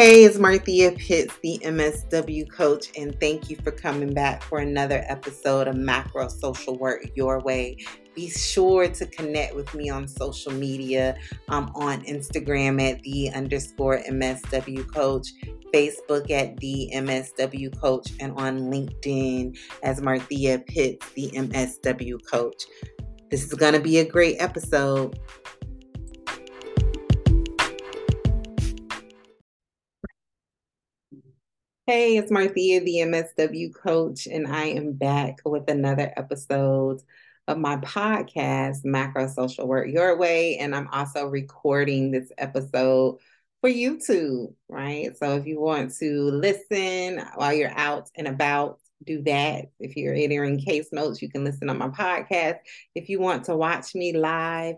Hey, it's Marthea Pitts, the MSW coach, and thank you for coming back for another episode of Macro Social Work Your Way. Be sure to connect with me on social media. I'm on Instagram at @the_MSW coach, Facebook at @the MSW coach, and on LinkedIn as Marthea Pitts, the MSW coach. This is going to be a great episode. Hey, it's Marthea, the MSW coach, and I am back with another episode of my podcast, Macro Social Work Your Way, and I'm also recording this episode for YouTube, right? So if you want to listen while you're out and about, do that. If you're entering case notes, you can listen on my podcast. If you want to watch me live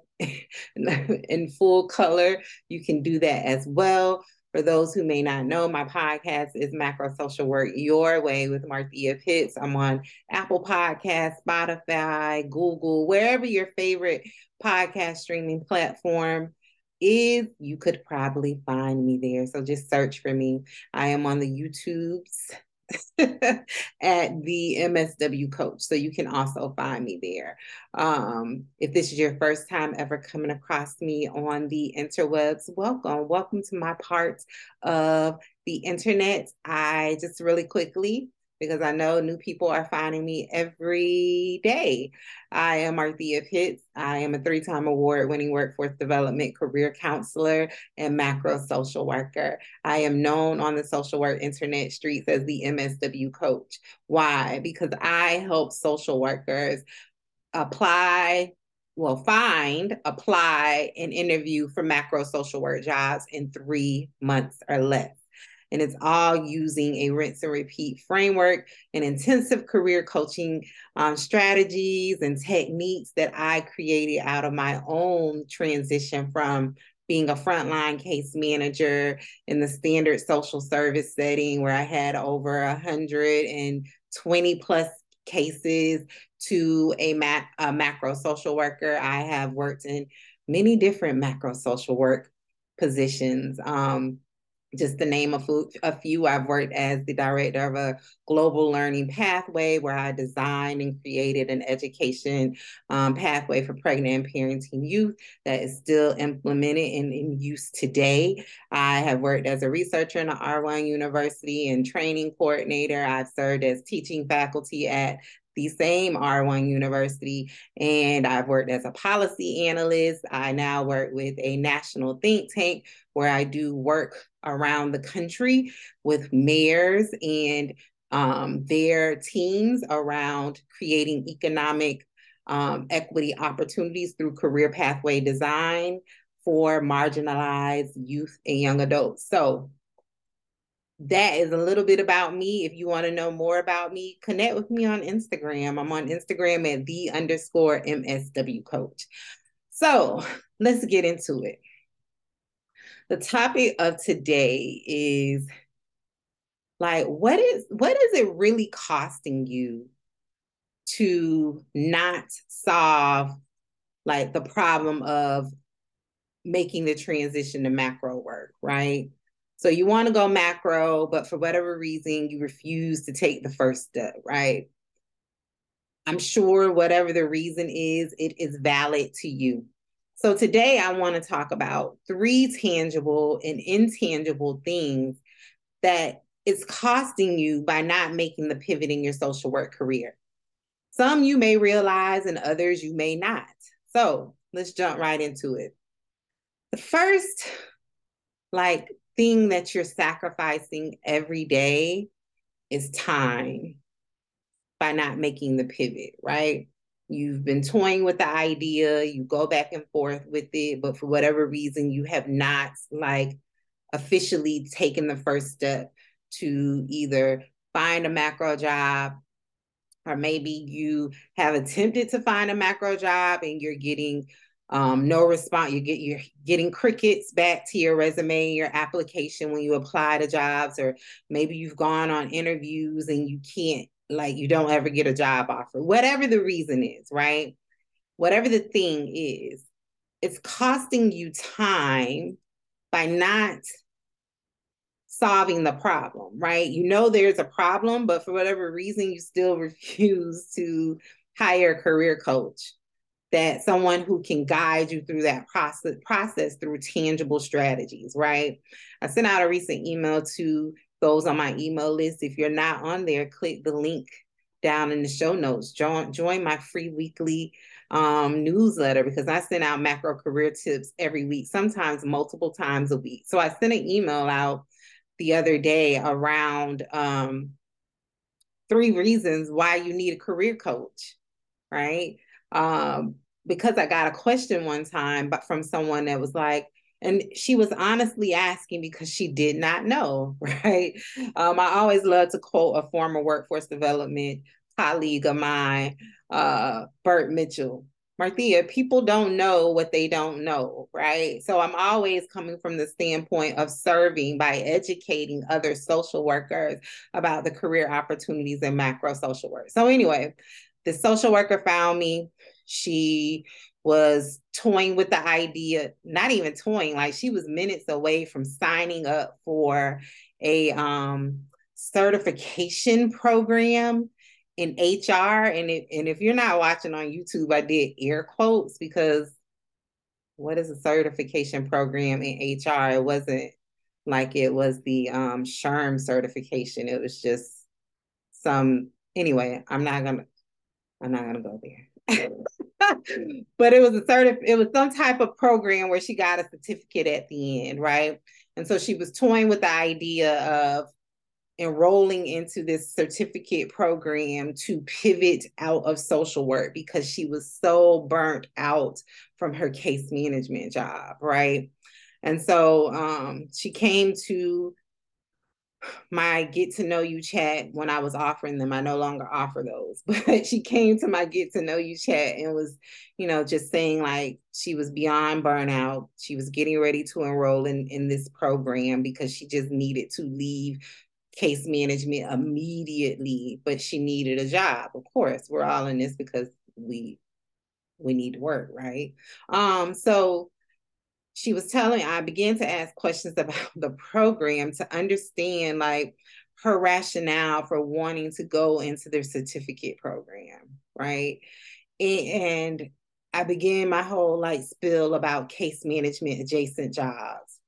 in full color, you can do that as well. For those who may not know, my podcast is Macro Social Work Your Way with Marthea Pitts. I'm on Apple Podcasts, Spotify, Google, wherever your favorite podcast streaming platform is, you could probably find me there. So just search for me. I am on the YouTubes at the MSW coach. So you can also find me there. If this is your first time ever coming across me on the interwebs, welcome. Welcome to my part of the internet. I just really quickly, because I know new people are finding me every day. I am Marthea Pitts. I am a 3-time award-winning workforce development career counselor and macro social worker. I am known on the social work internet streets as the MSW coach. Why? Because I help social workers find, apply, and interview for macro social work jobs in 3 months or less. And it's all using a rinse and repeat framework and intensive career coaching strategies and techniques that I created out of my own transition from being a frontline case manager in the standard social service setting, where I had over 120 plus cases, to a macro social worker. I have worked in many different macro social work positions. Just to name a few, I've worked as the director of a global learning pathway, where I designed and created an education pathway for pregnant and parenting youth that is still implemented and in use today. I have worked as a researcher in the R1 University and training coordinator. I've served as teaching faculty at the same R1 University, and I've worked as a policy analyst. I now work with a national think tank where I do work around the country with mayors and their teams around creating economic equity opportunities through career pathway design for marginalized youth and young adults. So that is a little bit about me. If you want to know more about me, connect with me on Instagram. I'm on Instagram at @the_MSW coach. So let's get into it. The topic of today is like, what is it really costing you to not solve like the problem of making the transition to macro work, right? So you want to go macro, but for whatever reason, you refuse to take the first step, right? I'm sure whatever the reason is, it is valid to you. So today I want to talk about 3 tangible and intangible things that it's costing you by not making the pivot in your social work career. Some you may realize and others you may not. So let's jump right into it. The first, thing that you're sacrificing every day is time by not making the pivot, right? You've been toying with the idea, you go back and forth with it, but for whatever reason, you have not officially taken the first step to either find a macro job, or maybe you have attempted to find a macro job and you're getting no response. You're getting crickets back to your resume and your application when you apply to jobs, or maybe you've gone on interviews and you can't, you don't ever get a job offer. Whatever the reason is, right? Whatever the thing is, it's costing you time by not solving the problem, right? You know there's a problem, but for whatever reason, you still refuse to hire a career coach, that someone who can guide you through that process through tangible strategies, right? I sent out a recent email to those on my email list. If you're not on there, click the link down in the show notes. Join my free weekly newsletter, because I send out macro career tips every week, sometimes multiple times a week. So I sent an email out the other day around 3 reasons why you need a career coach, right? Because I got a question one time, but from someone that was like, and she was honestly asking because she did not know, right? I always love to quote a former workforce development colleague of mine, Bert Mitchell. Marthea, people don't know what they don't know, right? So I'm always coming from the standpoint of serving by educating other social workers about the career opportunities in macro social work. So anyway, the social worker found me. She was toying with the idea, not even toying, like she was minutes away from signing up for a certification program in HR. And if you're not watching on YouTube, I did air quotes, because what is a certification program in HR? It wasn't like it was the SHRM certification. It was just some, anyway, I'm not gonna go there. But it was some type of program where she got a certificate at the end, right? And so she was toying with the idea of enrolling into this certificate program to pivot out of social work, because she was so burnt out from her case management job, right? And so she came to my get to know you chat when I was offering them. I no longer offer those, but she came to my get to know you chat and was, you know, just saying like she was beyond burnout. She was getting ready to enroll in this program because she just needed to leave case management immediately, but she needed a job. Of course, we're all in this because we need to work, right? So she was telling, I began to ask questions about the program to understand like her rationale for wanting to go into their certificate program, right? And I began my whole like spiel about case management adjacent jobs.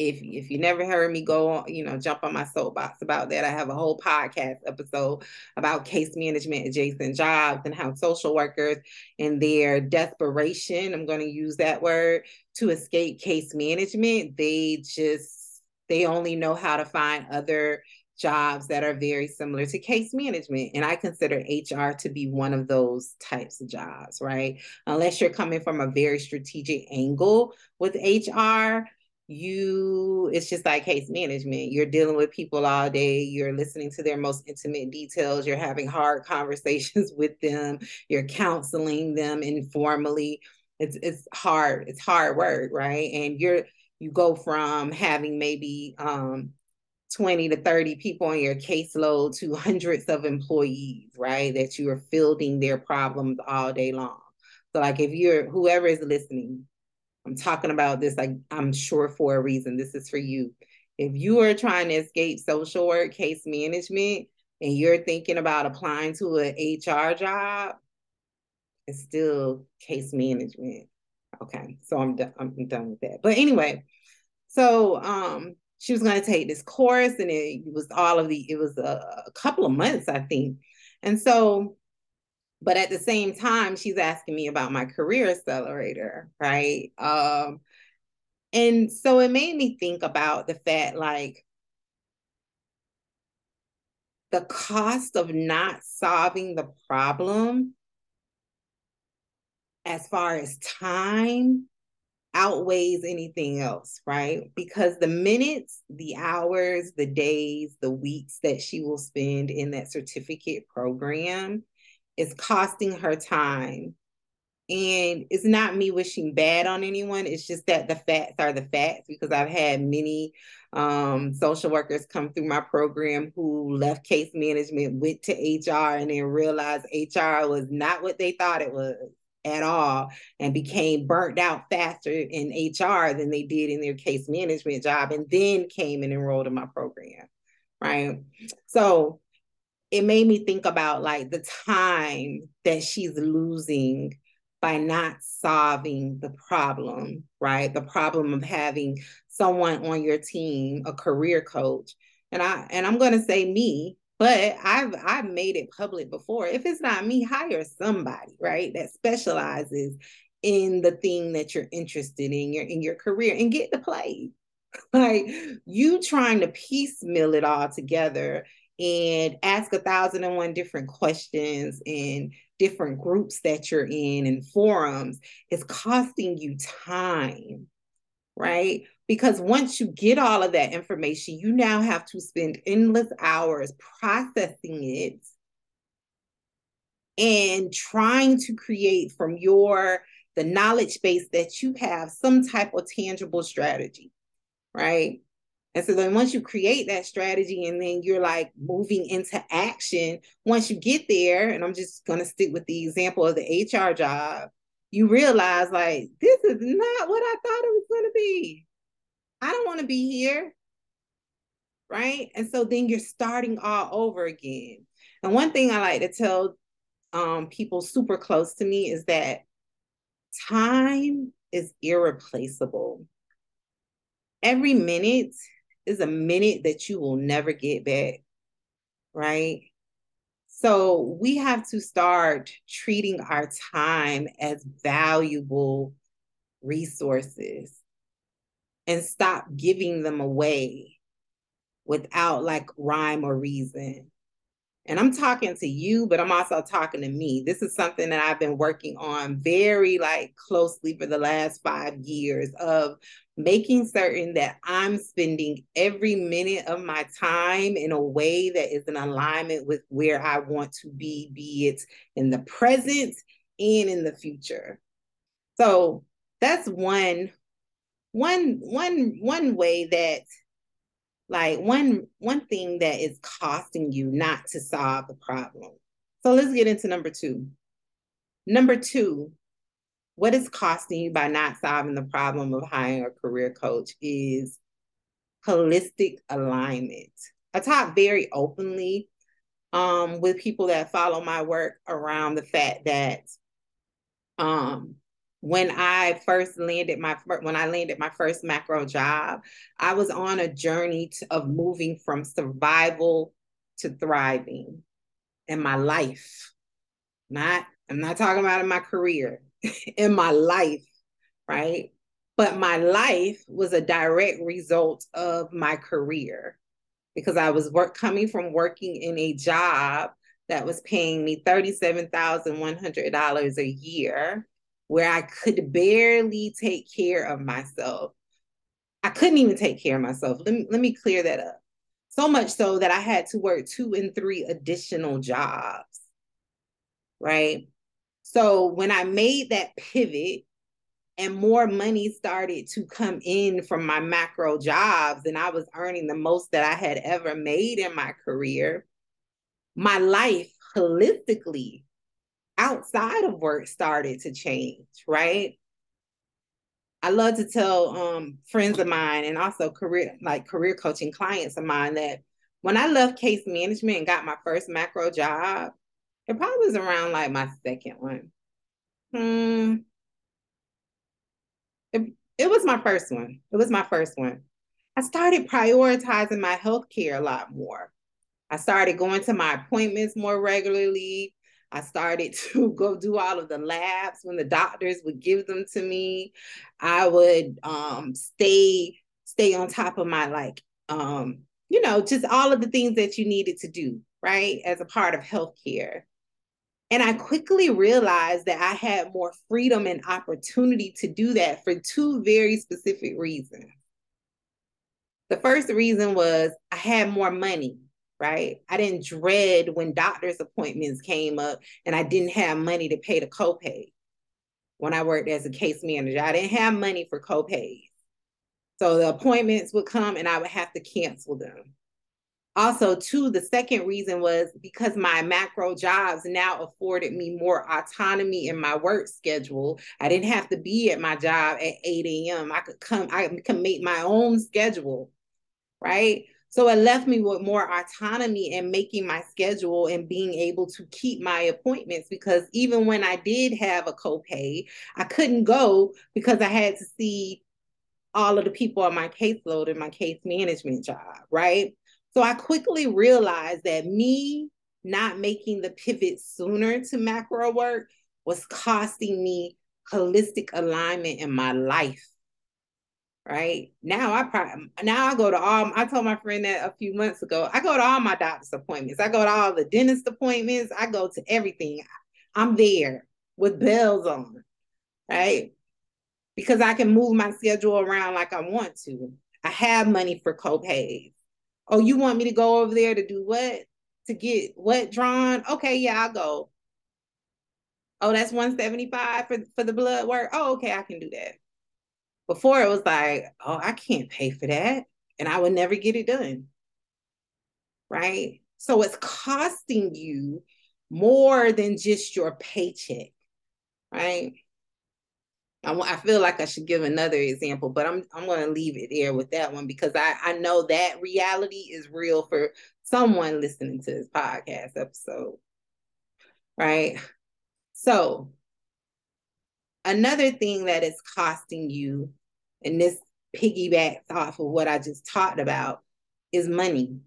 If you never heard me go, you know, jump on my soapbox about that, I have a whole podcast episode about case management adjacent jobs and how social workers in their desperation, I'm going to use that word, to escape case management, they only know how to find other jobs that are very similar to case management. And I consider HR to be one of those types of jobs, right? Unless you're coming from a very strategic angle with HR, it's just like case management. You're dealing with people all day. You're listening to their most intimate details. You're having hard conversations with them. You're counseling them informally. It's hard. It's hard work, right? And you go from having maybe 20 to 30 people on your caseload to hundreds of employees, right? That you are fielding their problems all day long. So like if whoever is listening, I'm talking about this, like, I'm sure for a reason. This is for you. If you are trying to escape social work, case management, and you're thinking about applying to an HR job, it's still case management. Okay, so I'm done with that. But anyway, so she was going to take this course, and it was a couple of months, I think. And so, but at the same time, she's asking me about my career accelerator, right? And so it made me think about the fact, like, the cost of not solving the problem as far as time outweighs anything else, right? Because the minutes, the hours, the days, the weeks that she will spend in that certificate program is costing her time. And it's not me wishing bad on anyone. It's just that the facts are the facts, because I've had many social workers come through my program who left case management, went to HR, and then realized HR was not what they thought it was at all and became burnt out faster in HR than they did in their case management job, and then came and enrolled in my program, right? So it made me think about like the time that she's losing by not solving the problem, right? The problem of having someone on your team, a career coach. And I'm going to say me, but I've made it public before. If it's not me, hire somebody, right? That specializes in the thing that you're interested in your career, and get to play. Like, you trying to piecemeal it all together and ask 1,001 different questions in different groups that you're in and forums is costing you time, right? Because once you get all of that information, you now have to spend endless hours processing it and trying to create from the knowledge base that you have some type of tangible strategy, right? And so then once you create that strategy and then you're like moving into action, once you get there, and I'm just going to stick with the example of the HR job, you realize like, this is not what I thought it was going to be. I don't want to be here, right? And so then you're starting all over again. And one thing I like to tell people super close to me is that time is irreplaceable. Every minute is a minute that you will never get back, right? So we have to start treating our time as valuable resources and stop giving them away without like rhyme or reason. And I'm talking to you, but I'm also talking to me. This is something that I've been working on very like closely for the last 5 years, of making certain that I'm spending every minute of my time in a way that is in alignment with where I want to be it in the present and in the future. So that's one way that, like, one thing that is costing you not to solve the problem. So let's get into number two. Number two, what is costing you by not solving the problem of hiring a career coach is holistic alignment. I talk very openly with people that follow my work around the fact that when I landed my first macro job, I was on a journey of moving from survival to thriving in my life. I'm not talking about in my career, in my life, right? But my life was a direct result of my career, because I was coming from working in a job that was paying me $37,100 a year, where I could barely take care of myself. I couldn't even take care of myself. Let me clear that up. So much so that I had to work 2 and 3 additional jobs, right? So when I made that pivot and more money started to come in from my macro jobs, and I was earning the most that I had ever made in my career, my life holistically outside of work started to change, right? I love to tell friends of mine and also career coaching clients of mine that when I left case management and got my first macro job, it probably was around like my second one. It was my first one. It was my first one. I started prioritizing my healthcare a lot more. I started going to my appointments more regularly. I started to go do all of the labs when the doctors would give them to me. I would stay on top of my, like, just all of the things that you needed to do, right, as a part of healthcare. And I quickly realized that I had more freedom and opportunity to do that for 2 very specific reasons. The first reason was I had more money. Right? I didn't dread when doctor's appointments came up and I didn't have money to pay the copay. When I worked as a case manager, I didn't have money for copays. So the appointments would come and I would have to cancel them. Also, too, the second reason was because my macro jobs now afforded me more autonomy in my work schedule. I didn't have to be at my job at 8 a.m. I can make my own schedule, right? So it left me with more autonomy in making my schedule and being able to keep my appointments, because even when I did have a copay, I couldn't go because I had to see all of the people on my caseload in my case management job, right? So I quickly realized that me not making the pivot sooner to macro work was costing me holistic alignment in my life, right? Now I go to all, I told my friend that a few months ago, I go to all my doctor's appointments. I go to all the dentist appointments. I go to everything. I'm there with bells on, right? Because I can move my schedule around like I want to. I have money for co-pays. Oh, you want me to go over there to do what? To get what drawn? Okay, yeah, I'll go. Oh, that's $175 for the blood work. Oh, okay, I can do that. Before it was like, oh, I can't pay for that. And I would never get it done, right? So it's costing you more than just your paycheck, right? I feel like I should give another example, but I'm going to leave it there with that one, because I know that reality is real for someone listening to this podcast episode, right? So another thing that is costing you, and this piggybacks off of what I just talked about, is money,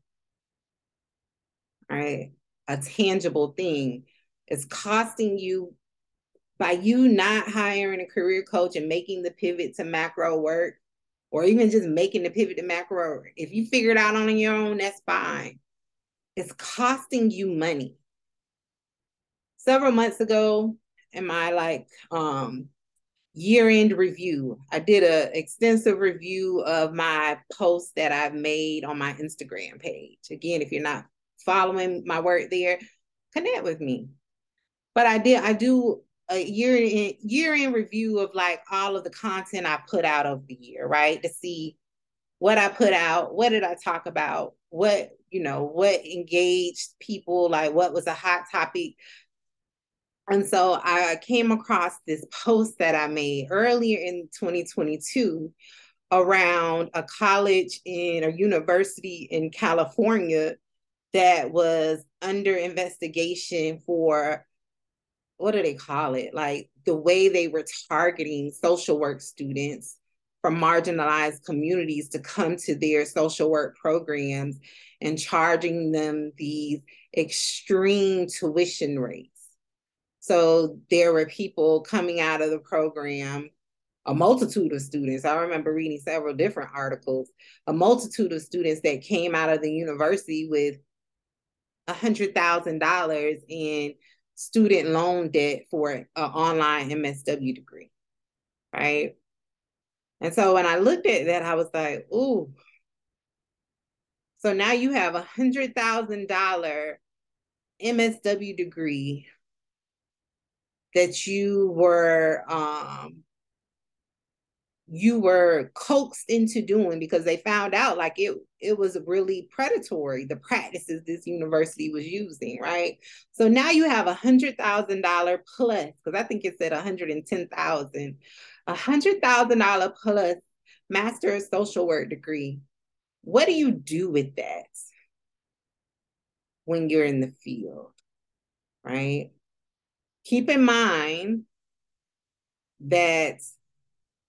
right? A tangible thing. It's costing you. By you not hiring a career coach and making the pivot to macro work, or even just making the pivot to macro work, if you figure it out on your own, that's fine. It's costing you money. Several months ago, in my year-end review, I did an extensive review of my posts that I've made on my Instagram page. Again, if you're not following my work there, connect with me. But I do a year-end review of like all of the content I put out over the year, right? To see what I put out, what did I talk about, what engaged people, like what was a hot topic. And so I came across this post that I made earlier in 2022 around a college in a university in California that was under investigation for, what do they call it? Like the way they were targeting social work students from marginalized communities to come to their social work programs and charging them these extreme tuition rates. So there were people coming out of the program, a multitude of students. I remember reading several different articles, a multitude of students that came out of the university with $100,000 in student loan debt for an online MSW degree, right? And so when I looked at that, I was like, ooh. So now you have a $100,000 MSW degree that you were coaxed into doing, because they found out like it was really predatory, the practices this university was using, right? So now you have $100,000 plus, because I think it said $110,000, $100,000 plus master of social work degree. What do you do with that when you're in the field, right? Keep in mind that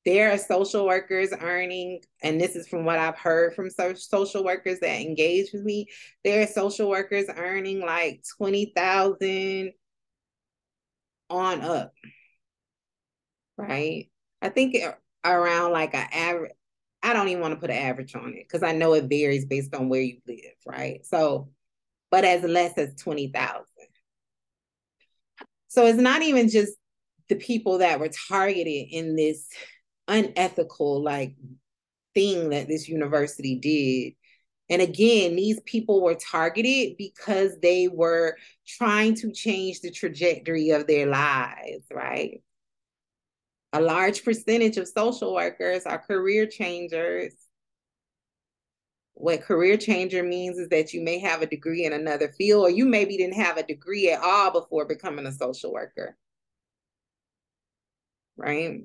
there are social workers earning, and this is from what I've heard from social workers that engage with me, there are social workers earning like $20,000 on up, right? I think around like an average, I don't even want to put an average on it because I know it varies based on where you live, right? So, but as less as $20,000. So it's not even just the people that were targeted in this unethical like thing that this university did. And again, these people were targeted because they were trying to change the trajectory of their lives, right? A large percentage of social workers are career changers. What career changer means is that you may have a degree in another field, or you maybe didn't have a degree at all before becoming a social worker, right?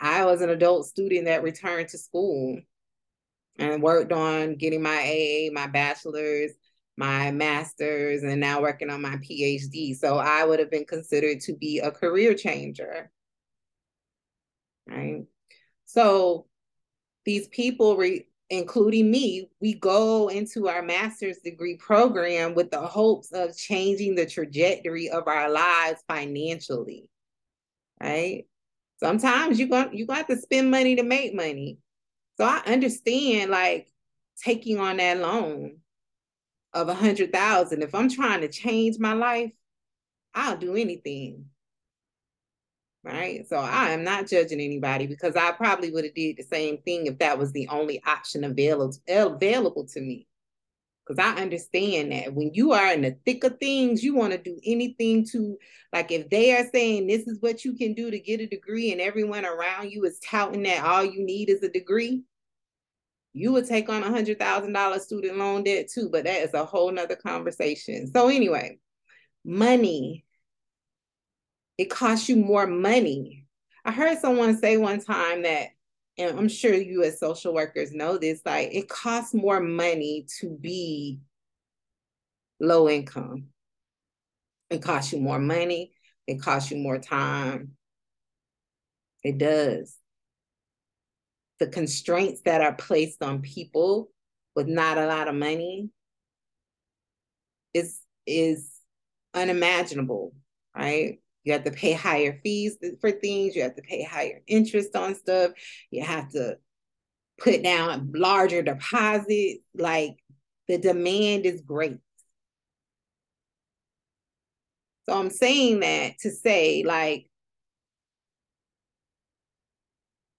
I was an adult student that returned to school and worked on getting my AA, my bachelor's, my master's, and now working on my PhD. So I would have been considered to be a career changer, right? So these people, including me, we go into our master's degree program with the hopes of changing the trajectory of our lives financially, right? Sometimes you're gonna have to spend money to make money. So I understand, like, taking on that loan of $100,000. If I'm trying to change my life, I'll do anything, right? So I am not judging anybody, because I probably would have did the same thing if that was the only option available to me. Because I understand that when you are in the thick of things, you want to do anything to, like, if they are saying this is what you can do to get a degree and everyone around you is touting that all you need is a degree, you would take on $100,000 student loan debt too, but that is a whole nother conversation. So anyway, money. It costs you more money. I heard someone say one time that, and I'm sure you as social workers know this, like, it costs more money to be low income. It costs you more money. It costs you more time. It does. The constraints that are placed on people with not a lot of money is unimaginable, right? You have to pay higher fees for things. You have to pay higher interest on stuff. You have to put down larger deposits. Like, the demand is great. So I'm saying that to say, like,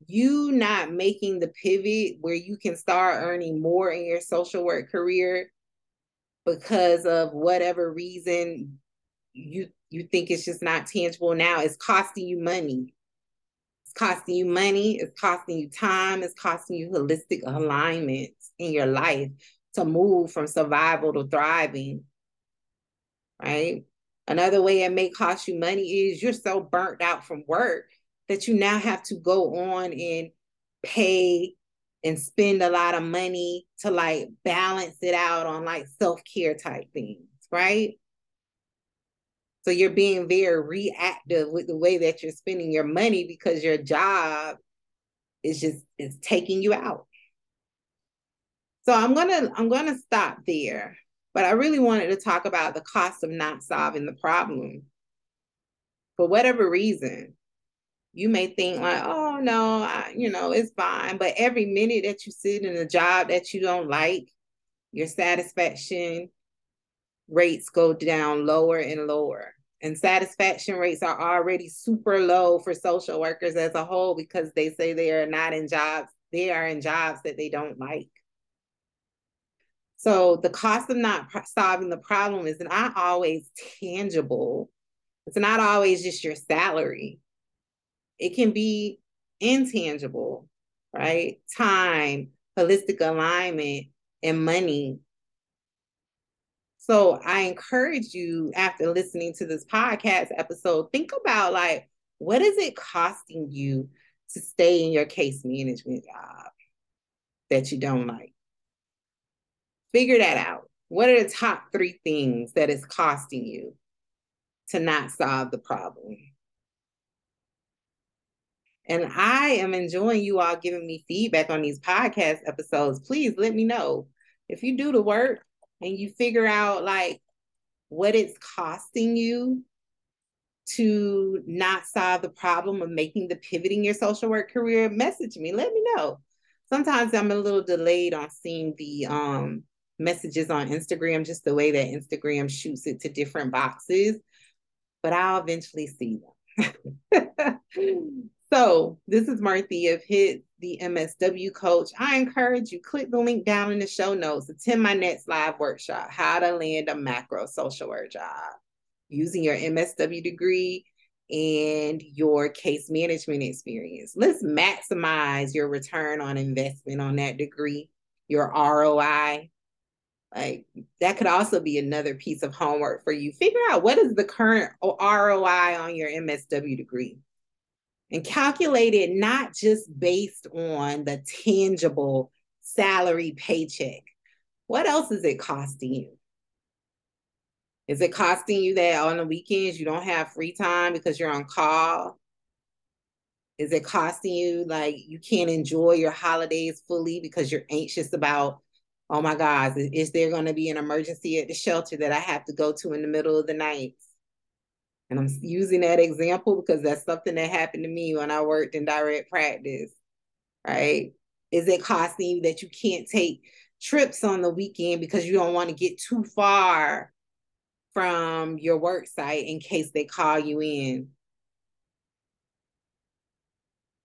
you not making the pivot where you can start earning more in your social work career because of whatever reason you think it's just not tangible now, it's costing you money. It's costing you money. It's costing you time. It's costing you holistic alignment in your life to move from survival to thriving, right? Another way it may cost you money is you're so burnt out from work that you now have to go on and pay and spend a lot of money to, like, balance it out on, like, self-care type things, right? So you're being very reactive with the way that you're spending your money because your job is just, it's taking you out. So I'm gonna stop there, but I really wanted to talk about the cost of not solving the problem. For whatever reason, you may think, like, oh no, it's fine. But every minute that you sit in a job that you don't like, your satisfaction rates go down lower and lower. And satisfaction rates are already super low for social workers as a whole, because they say they are in jobs that they don't like. So the cost of not solving the problem is not always tangible. It's not always just your salary. It can be intangible, right? Time, holistic alignment, and money. So I encourage you, after listening to this podcast episode, think about, like, what is it costing you to stay in your case management job that you don't like? Figure that out. What are the top three things that it's costing you to not solve the problem? And I am enjoying you all giving me feedback on these podcast episodes. Please let me know if you do the work and you figure out, like, what it's costing you to not solve the problem of making the pivoting your social work career. Message me, let me know. Sometimes I'm a little delayed on seeing the messages on Instagram, just the way that Instagram shoots it to different boxes, but I'll eventually see them. So this is Marthea Pitts, the MSW coach. I encourage you, click the link down in the show notes. Attend my next live workshop, How to Land a Macro Social Work Job Using Your MSW Degree and Your Case Management Experience. Let's maximize your return on investment on that degree your ROI. Like that could also be another piece of homework for you. Figure out what is the current ROI on your MSW degree and calculate it not just based on the tangible salary paycheck. What else is it costing you? Is it costing you that on the weekends you don't have free time because you're on call? Is it costing you like you can't enjoy your holidays fully because you're anxious about, oh my God, is there going to be an emergency at the shelter that I have to go to in the middle of the night? And I'm using that example because that's something that happened to me when I worked in direct practice, right? Is it costing you that you can't take trips on the weekend because you don't want to get too far from your work site in case they call you in?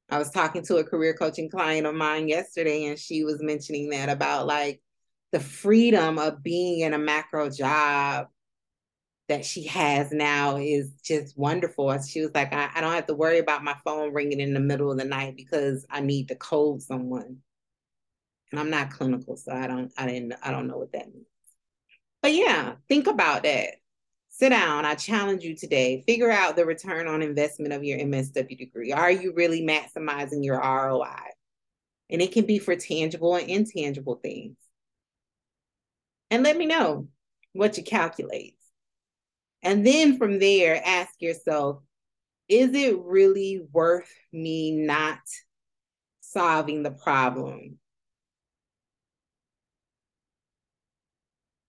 I was talking to a career coaching client of mine yesterday, and she was mentioning that about like the freedom of being in a macro job that she has now is just wonderful. She was like, I don't have to worry about my phone ringing in the middle of the night because I need to code someone. And I'm not clinical, so I don't know what that means. But yeah, think about that. Sit down. I challenge you today. Figure out the return on investment of your MSW degree. Are you really maximizing your ROI? And it can be for tangible and intangible things. And let me know what you calculate. And then from there, ask yourself, is it really worth me not solving the problem?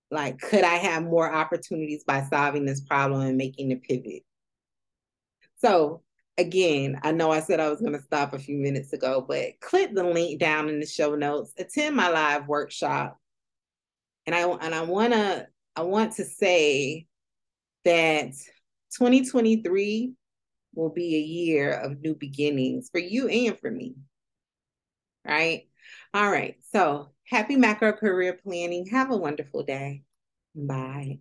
Like, could I have more opportunities by solving this problem and making the pivot? So again, I know I said I was going to stop a few minutes ago, but click the link down in the show notes, attend my live workshop. And I want to say that 2023 will be a year of new beginnings for you and for me. Right? All right. So happy macro career planning. Have a wonderful day. Bye.